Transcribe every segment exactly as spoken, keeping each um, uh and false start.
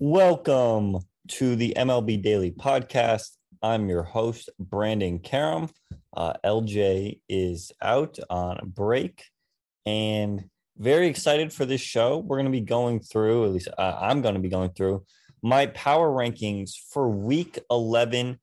Welcome to the M L B Daily Podcast. I'm your host, Brandon Karam. Uh, L J is out on a break and very excited for this show. We're going to be going through, at least uh, I'm going to be going through, my power rankings for week eleven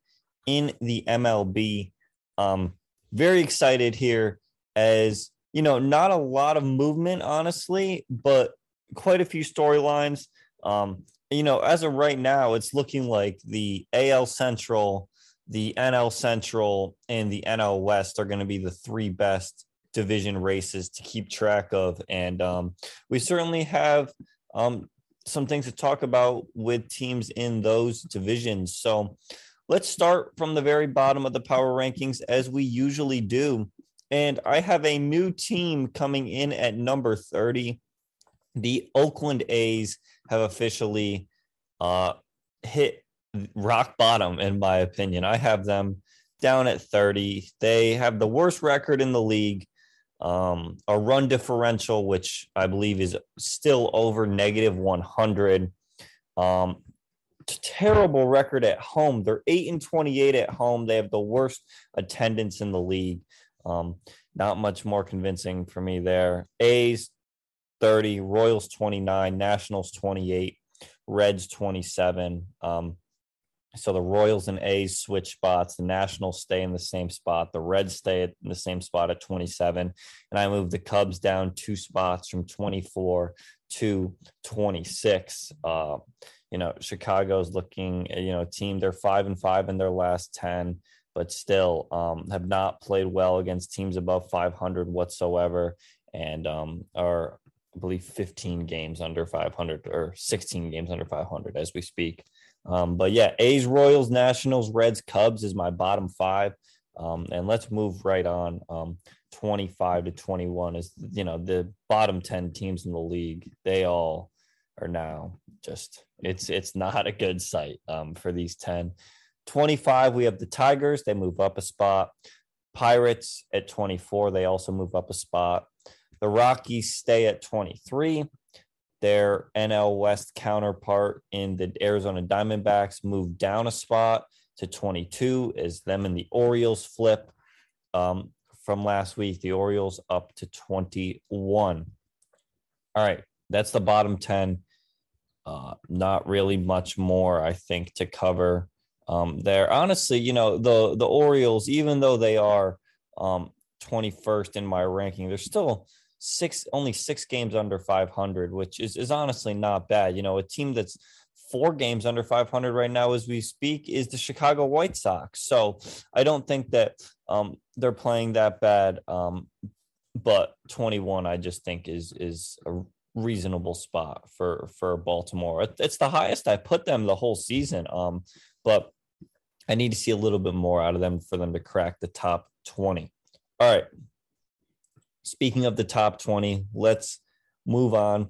in the M L B. Um, very excited here as, you know, not a lot of movement, honestly, but quite a few storylines. Um, you know, as of right now, it's looking like the A L Central, the N L Central, and the N L West are going to be the three best division races to keep track of. And um, we certainly have um, some things to talk about with teams in those divisions. So let's start from the very bottom of the power rankings as we usually do. And I have a new team coming in at number thirty. The Oakland A's have officially uh, hit rock bottom, in my opinion. I have them down at thirty. They have the worst record in the league. Um, a run differential, which I believe is still over negative one hundred. Um, terrible record at home. They're eight and twenty-eight at home. They have the worst attendance in the league. Um, not much more convincing for me there. A's thirty, Royals twenty-nine, Nationals twenty-eight, Reds twenty-seven. Um, so the Royals and A's switch spots. The Nationals stay in the same spot. The Reds stay in the same spot at twenty-seven. And I moved the Cubs down two spots from twenty-four to twenty-six. Uh, you know, Chicago's looking, you know, team, they're five and five in their last ten, but still um, have not played well against teams above five hundred whatsoever. And um, are, I believe, fifteen games under five hundred or sixteen games under five hundred as we speak. Um, but yeah, A's, Royals, Nationals, Reds, Cubs is my bottom five. Um, and let's move right on. Um, twenty-five to twenty-one is, you know, the bottom ten teams in the league. They all are now just, it's, it's not a good sight um, for these ten. twenty-five, we have the Tigers. They move up a spot. Pirates at twenty-four. They also move up a spot. The Rockies stay at twenty-three. Their N L West counterpart in the Arizona Diamondbacks moved down a spot to twenty-two as them and the Orioles flip um, from last week. The Orioles up to twenty-one. All right, that's the bottom ten. Uh, not really much more, I think, to cover um, there. Honestly, you know, the, the Orioles, even though they are um, twenty-first in my ranking, they're still – Six only six games under five hundred, which is, is honestly not bad. You know, a team that's four games under five hundred right now as we speak is the Chicago White Sox. So I don't think that um, they're playing that bad. Um, but twenty-one, I just think is is a reasonable spot for, for Baltimore. It's the highest I put them the whole season. Um, but I need to see a little bit more out of them for them to crack the top twenty. All right. Speaking of the top twenty, let's move on.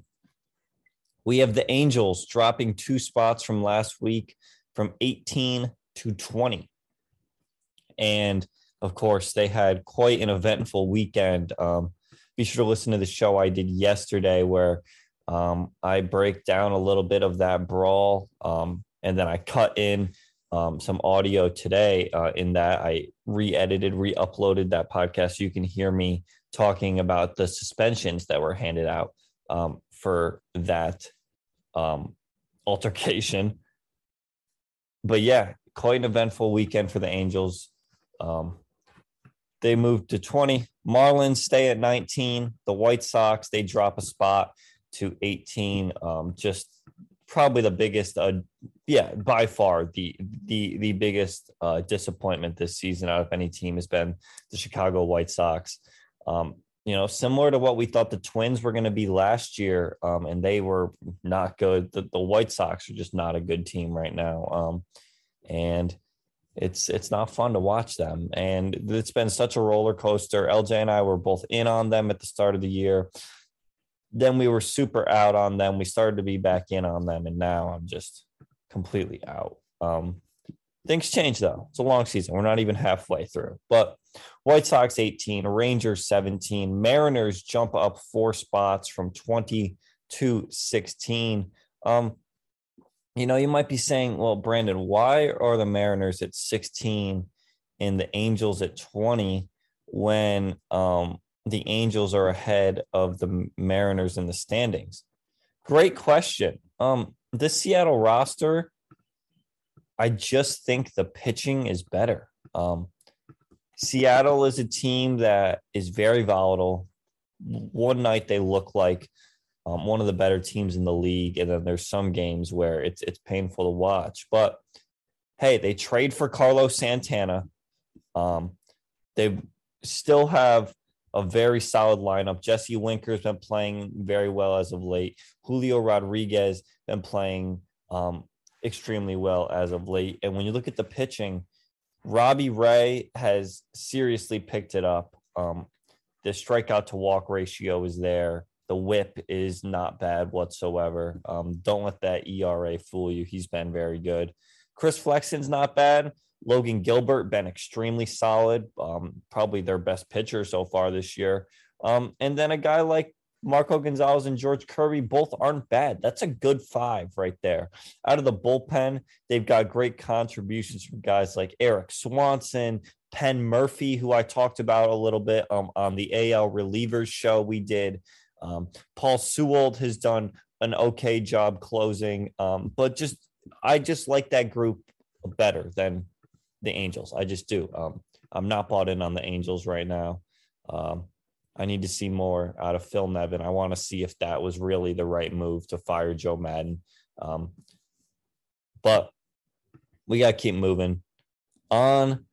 We have the Angels dropping two spots from last week, from eighteen to twenty. And of course, they had quite an eventful weekend. Um, be sure to listen to the show I did yesterday where um, I break down a little bit of that brawl. Um, and then I cut in um, some audio today uh, in that I re-edited, re-uploaded that podcast. You can hear me talking about the suspensions that were handed out um, for that um, altercation. But yeah, quite an eventful weekend for the Angels. Um, they moved to twenty. Marlins stay at nineteen. The White Sox, they drop a spot to eighteen. Um, just probably the biggest, uh, yeah, by far the the the biggest uh, disappointment this season out of any team has been the Chicago White Sox. Um, you know, similar to what we thought the Twins were going to be last year, um, and they were not good. The, the White Sox are just not a good team right now, um, and it's it's not fun to watch them. And it's been such a roller coaster. L J and I were both in on them at the start of the year. Then we were super out on them. We started to be back in on them, and now I'm just completely out. Um, things change, though. It's a long season. We're not even halfway through, but White Sox eighteen, Rangers seventeen, Mariners jump up four spots from twenty to sixteen. Um, you know, you might be saying, well, Brandon, why are the Mariners at sixteen and the Angels at twenty when um, the Angels are ahead of the Mariners in the standings? Great question. Um, this Seattle roster, I just think the pitching is better. Um, Seattle is a team that is very volatile. One night they look like um, one of the better teams in the league, and then there's some games where it's it's painful to watch. But, hey, they trade for Carlos Santana. Um, they still have a very solid lineup. Jesse Winker's been playing very well as of late. Julio Rodriguez been playing um, extremely well as of late. And when you look at the pitching, Robbie Ray has seriously picked it up. Um, the strikeout to walk ratio is there. The whip is not bad whatsoever. Um, don't let that E R A fool you. He's been very good. Chris Flexen's not bad. Logan Gilbert been extremely solid. Um, probably their best pitcher so far this year. Um, and then a guy like Marco Gonzalez and George Kirby both aren't bad. That's a good five right there. Out of the bullpen, they've got great contributions from guys like Eric Swanson, Penn Murphy, who I talked about a little bit um, on the A L Relievers show we did. Um, Paul Sewald has done an okay job closing, um, but just I just like that group better than the Angels. I just do. Um, I'm not bought in on the Angels right now. Um, I need to see more out of Phil Nevin. I want to see if that was really the right move to fire Joe Madden. Um, but we got to keep moving. On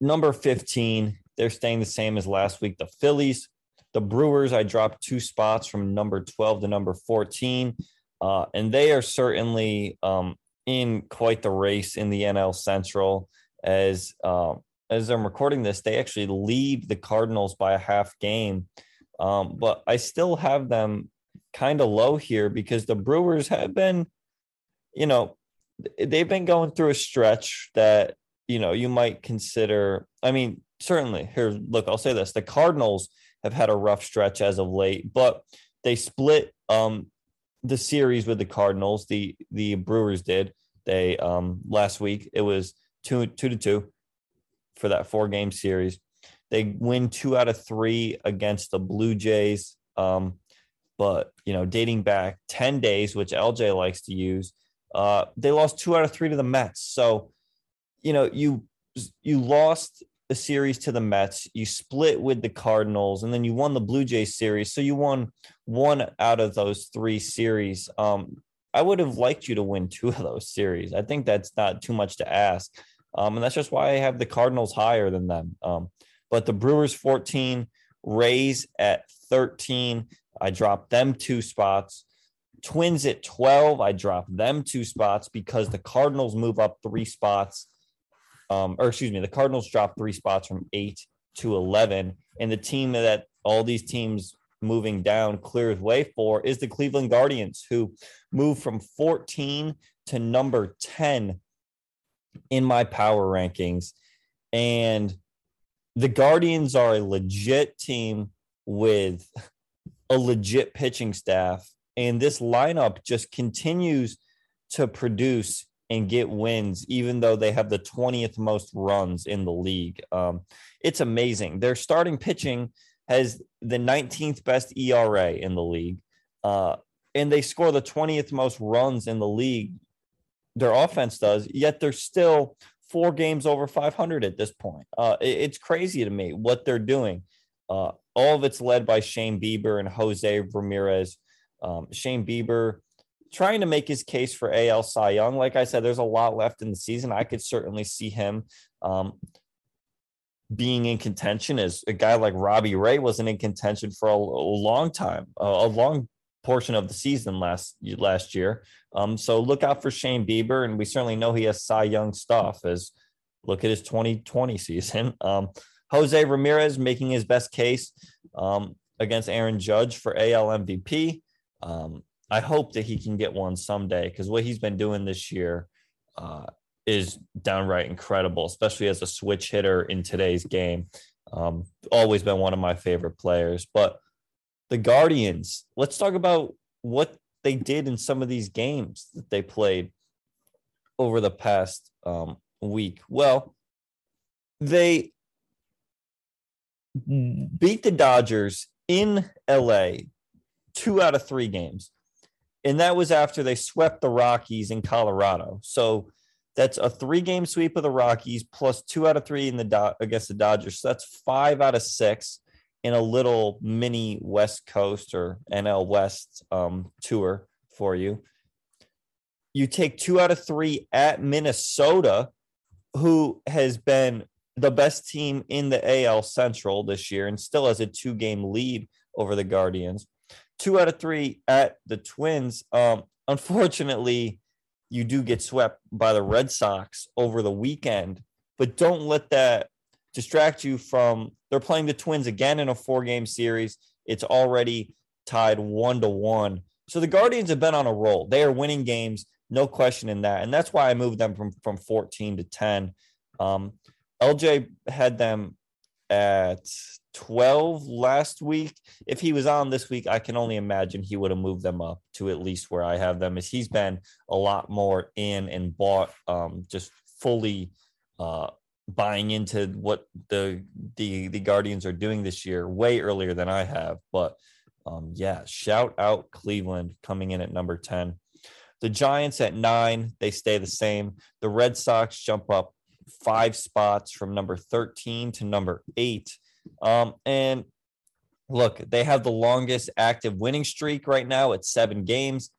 number fifteen, they're staying the same as last week. The Phillies, the Brewers, I dropped two spots from number twelve to number fourteen. Uh, and they are certainly um, in quite the race in the N L Central as uh, – as I'm recording this, they actually lead the Cardinals by a half game. Um, but I still have them kind of low here because the Brewers have been, you know, they've been going through a stretch that, you know, you might consider. I mean, certainly here, look, I'll say this. The Cardinals have had a rough stretch as of late, but they split um, the series with the Cardinals. The, the Brewers did. They um, last week, it was two, two to two. For that four-game series. They win two out of three against the Blue Jays. Um, but, you know, dating back ten days, which L J likes to use, uh, they lost two out of three to the Mets. So, you know, you you lost a series to the Mets. You split with the Cardinals, and then you won the Blue Jays series. So you won one out of those three series. Um, I would have liked you to win two of those series. I think that's not too much to ask. Um, and that's just why I have the Cardinals higher than them. Um, but the Brewers fourteen, Rays at thirteen. I dropped them two spots. Twins at twelve. I dropped them two spots because the Cardinals move up three spots. Um, or excuse me, the Cardinals dropped three spots from eight to eleven. And the team that all these teams moving down clears way for is the Cleveland Guardians, who moved from fourteen to number ten in my power rankings. And the Guardians are a legit team with a legit pitching staff. And this lineup just continues to produce and get wins, even though they have the twentieth most runs in the league. Um, it's amazing. Their starting pitching has the nineteenth best E R A in the league, uh, and they score the twentieth most runs in the league. Their offense does, yet they're still four games over five hundred at this point. Uh, it, it's crazy to me what they're doing. Uh, all of it's led by Shane Bieber and Jose Ramirez. Um, Shane Bieber trying to make his case for A L Cy Young. Like I said, there's a lot left in the season. I could certainly see him um, being in contention, as a guy like Robbie Ray wasn't in contention for a, a long time, a, a long portion of the season last last year. Um, so look out for Shane Bieber, and we certainly know he has Cy Young stuff, as look at his twenty twenty season. Um, Jose Ramirez making his best case um, against Aaron Judge for A L M V P. Um, I hope that he can get one someday, because what he's been doing this year uh, is downright incredible, especially as a switch hitter in today's game. Um, always been one of my favorite players. But the Guardians, let's talk about what they did in some of these games that they played over the past um, week. Well, they beat the Dodgers in L A two out of three games. And that was after they swept the Rockies in Colorado. So that's a three-game sweep of the Rockies plus two out of three in the Do- against the Dodgers. So that's five out of six in a little mini West Coast or N L West um, tour for you. You take two out of three at Minnesota, who has been the best team in the A L Central this year and still has a two-game lead over the Guardians. Two out of three at the Twins. Um, unfortunately, you do get swept by the Red Sox over the weekend, but don't let that distract you from they're playing the Twins again in a four-game series. It's already tied one to one. So the Guardians have been on a roll. They are winning games, no question in that. And that's why I moved them from, from fourteen to ten. Um, L J had them at twelve last week. If he was on this week, I can only imagine he would have moved them up to at least where I have them, as he's been a lot more in and bought, um, just fully uh, buying into what the, the the Guardians are doing this year way earlier than I have. But um, yeah, shout out Cleveland coming in at number ten. The Giants at nine, they stay the same. The Red Sox jump up five spots from number thirteen to number eight. Um, and look, they have the longest active winning streak right now at seven games.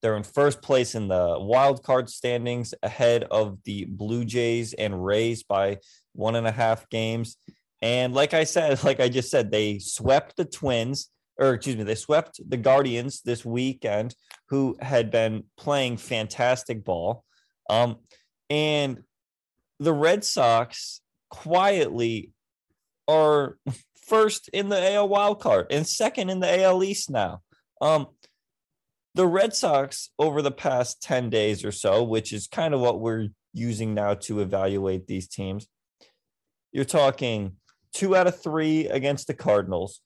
They're in first place in the wild card standings, ahead of the Blue Jays and Rays by one and a half games. And like I said, like I just said, they swept the Twins, or excuse me, they swept the Guardians this weekend, who had been playing fantastic ball. Um, and the Red Sox quietly are first in the A L wild card and second in the A L East now. Um, the Red Sox over the past ten days or so, which is kind of what we're using now to evaluate these teams, you're talking two out of three against the Cardinals,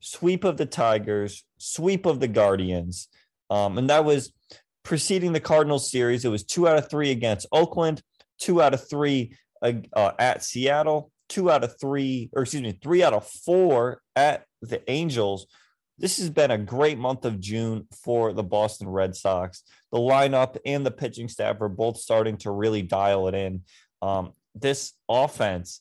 sweep of the Tigers, sweep of the Guardians. Um, and that was preceding the Cardinals series. It was two out of three against Oakland, two out of three uh, uh, at Seattle, two out of three, or excuse me, three out of four at the Angels. This has been a great month of June for the Boston Red Sox. The lineup and the pitching staff are both starting to really dial it in. Um, this offense,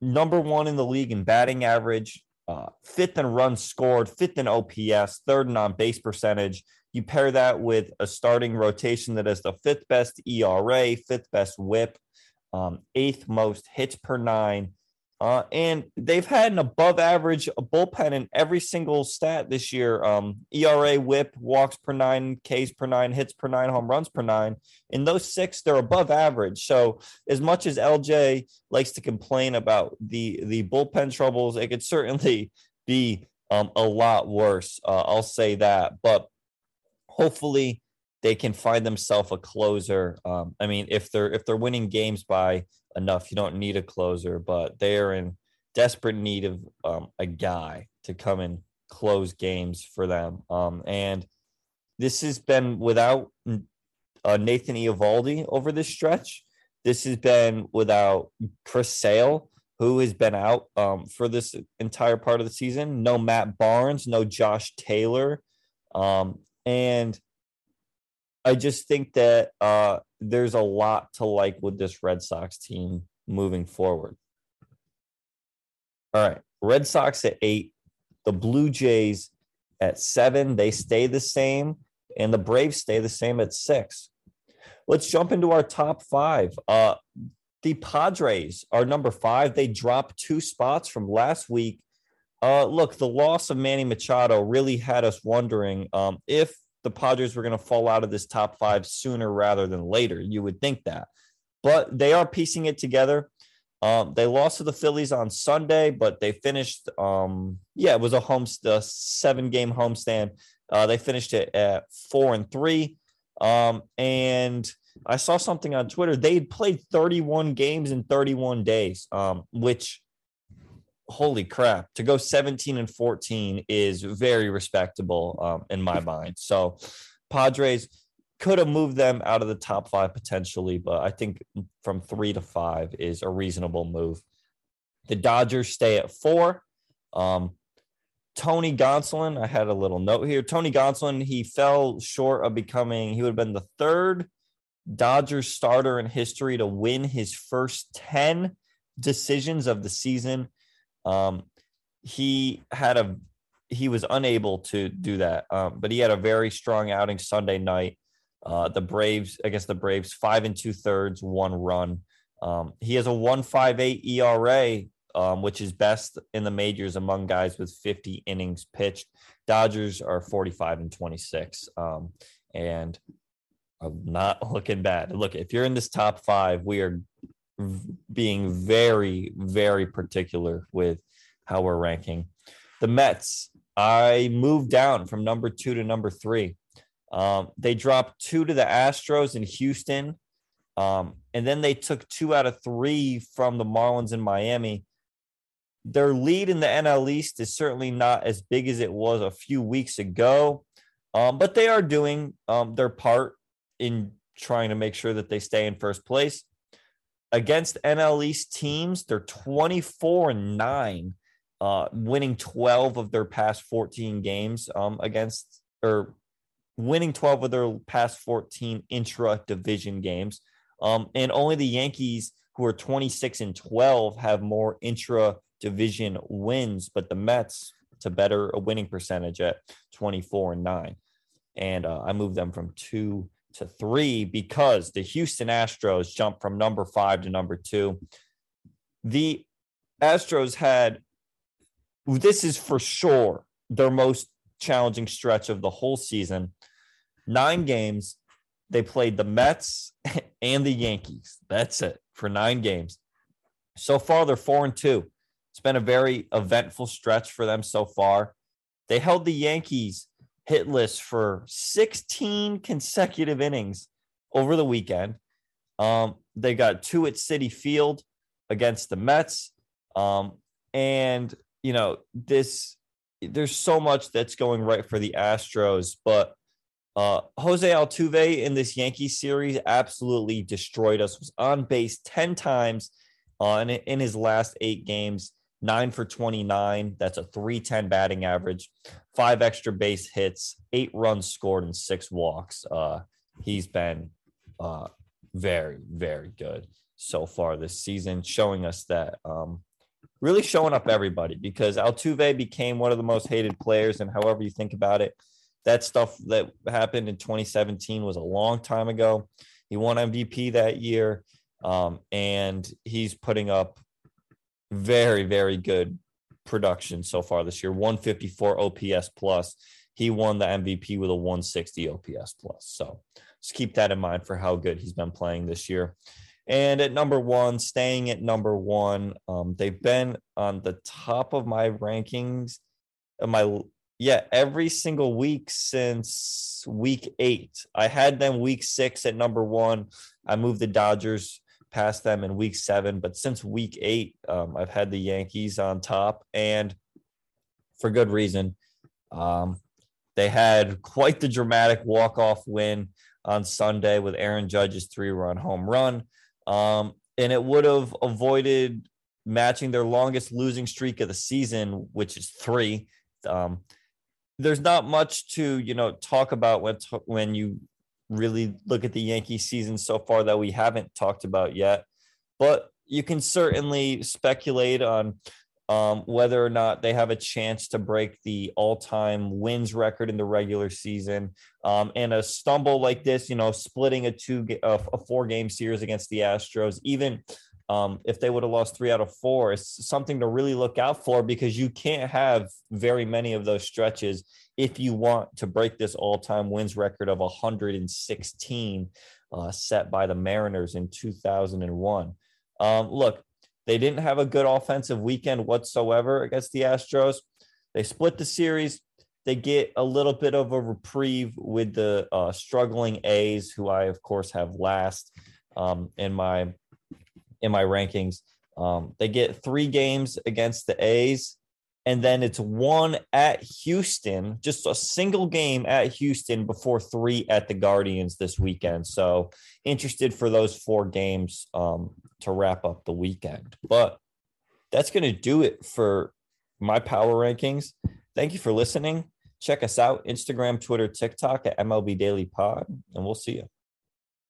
number one in the league in batting average, uh, fifth in runs scored, fifth in O P S, third in on-base percentage. You pair that with a starting rotation that has the fifth best E R A, fifth best whip, um, eighth most hits per nine, Uh, and they've had an above average bullpen in every single stat this year. Um, E R A, whip, walks per nine, Ks per nine, hits per nine, home runs per nine. In those six, they're above average. So as much as L J likes to complain about the, the bullpen troubles, it could certainly be um, a lot worse. Uh, I'll say that. But hopefully they can find themselves a closer. Um, I mean, if they're if they're winning games by enough, you don't need a closer, but they are in desperate need of um, a guy to come and close games for them. Um, and this has been without uh, Nathan Eovaldi over this stretch. This has been without Chris Sale, who has been out um, for this entire part of the season. No Matt Barnes, no Josh Taylor. Um, and I just think that uh, there's a lot to like with this Red Sox team moving forward. All right, Red Sox at eight, the Blue Jays at seven. They stay the same, and the Braves stay the same at six. Let's jump into our top five. Uh, the Padres are number five. They dropped two spots from last week. Uh, look, the loss of Manny Machado really had us wondering um, if the Padres were going to fall out of this top five sooner rather than later. You would think that, but they are piecing it together. Um, they lost to the Phillies on Sunday, but they finished. Um, yeah, it was a home, a seven game homestand. Uh, they finished it at four and three. Um, and I saw something on Twitter. They had played thirty-one games in thirty-one days, um, which, holy crap, to go seventeen and fourteen is very respectable um, in my mind. So Padres could have moved them out of the top five potentially, but I think from three to five is a reasonable move. The Dodgers stay at four. Um, Tony Gonsolin, I had a little note here. Tony Gonsolin, he fell short of becoming, he would have been the third Dodgers starter in history to win his first ten decisions of the season. Um, he had a, he was unable to do that. Um, but he had a very strong outing Sunday night. Uh, the Braves against the Braves, five and two thirds, one run. Um, he has a one point five eight E R A, um, which is best in the majors among guys with fifty innings pitched. Dodgers are forty-five and twenty-six. Um, and I'm not looking bad. Look, if you're in this top five, we are being very, very particular with how we're ranking. The Mets, I moved down from number two to number three. Um, they dropped two to the Astros in Houston. Um, and then they took two out of three from the Marlins in Miami. Their lead in the N L East is certainly not as big as it was a few weeks ago. Um, but they are doing um, their part in trying to make sure that they stay in first place. Against N L East teams, they're twenty-four and nine, uh, winning twelve of their past fourteen games um, against, or winning twelve of their past fourteen intra-division games. Um, and only the Yankees, who are twenty-six and twelve, have more intra-division wins, but the Mets to better a winning percentage at twenty-four and nine. And uh, I moved them from two to three because the Houston Astros jumped from number five to number two. The Astros had, this is for sure, their most challenging stretch of the whole season. Nine games. They played the Mets and the Yankees. That's it for nine games. So far, they're four and two. It's been a very eventful stretch for them so far. They held the Yankees hitless for sixteen consecutive innings over the weekend. Um, they got two at Citi Field against the Mets. Um, and, you know, this, there's so much that's going right for the Astros, but uh, Jose Altuve in this Yankees series absolutely destroyed us. Was on base ten times on uh, in his last eight games. nine for twenty-nine. That's a three ten batting average, five extra base hits, eight runs scored, and six walks. Uh, he's been uh, very, very good so far this season, showing us that, um, really showing up everybody, because Altuve became one of the most hated players. And however you think about it, that stuff that happened in twenty seventeen was a long time ago. He won M V P that year, um, and he's putting up very, very good production so far this year. one fifty-four O P S plus. He won the M V P with a one sixty O P S plus. So just keep that in mind for how good he's been playing this year. And at number one, staying at number one, um, they've been on the top of my rankings, of my yeah, every single week since week eight. I had them week six at number one. I moved the Dodgers past them in week seven, but since week eight, um, I've had the Yankees on top, and for good reason. Um, they had quite the dramatic walk-off win on Sunday with Aaron Judge's three-run home run. Um, and it would have avoided matching their longest losing streak of the season, which is three. Um, there's not much to, you know, talk about when, t- when you really look at the Yankee season so far that we haven't talked about yet, but you can certainly speculate on um, whether or not they have a chance to break the all-time wins record in the regular season. Um, and a stumble like this, you know, splitting a two, uh, a four-game series against the Astros, even um, if they would have lost three out of four, it's something to really look out for, because you can't have very many of those stretches if you want to break this all-time wins record of one hundred sixteen uh, set by the Mariners in two thousand one. Um, look, they didn't have a good offensive weekend whatsoever against the Astros. They split the series. They get a little bit of a reprieve with the uh, struggling A's, who I, of course, have last um, in my in my rankings. Um, they get three games against the A's, and then it's one at Houston, just a single game at Houston before three at the Guardians this weekend. So interested for those four games um, to wrap up the weekend. But that's going to do it for my power rankings. Thank you for listening. Check us out, Instagram, Twitter, TikTok at M L B Daily Pod, and we'll see you.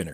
winner.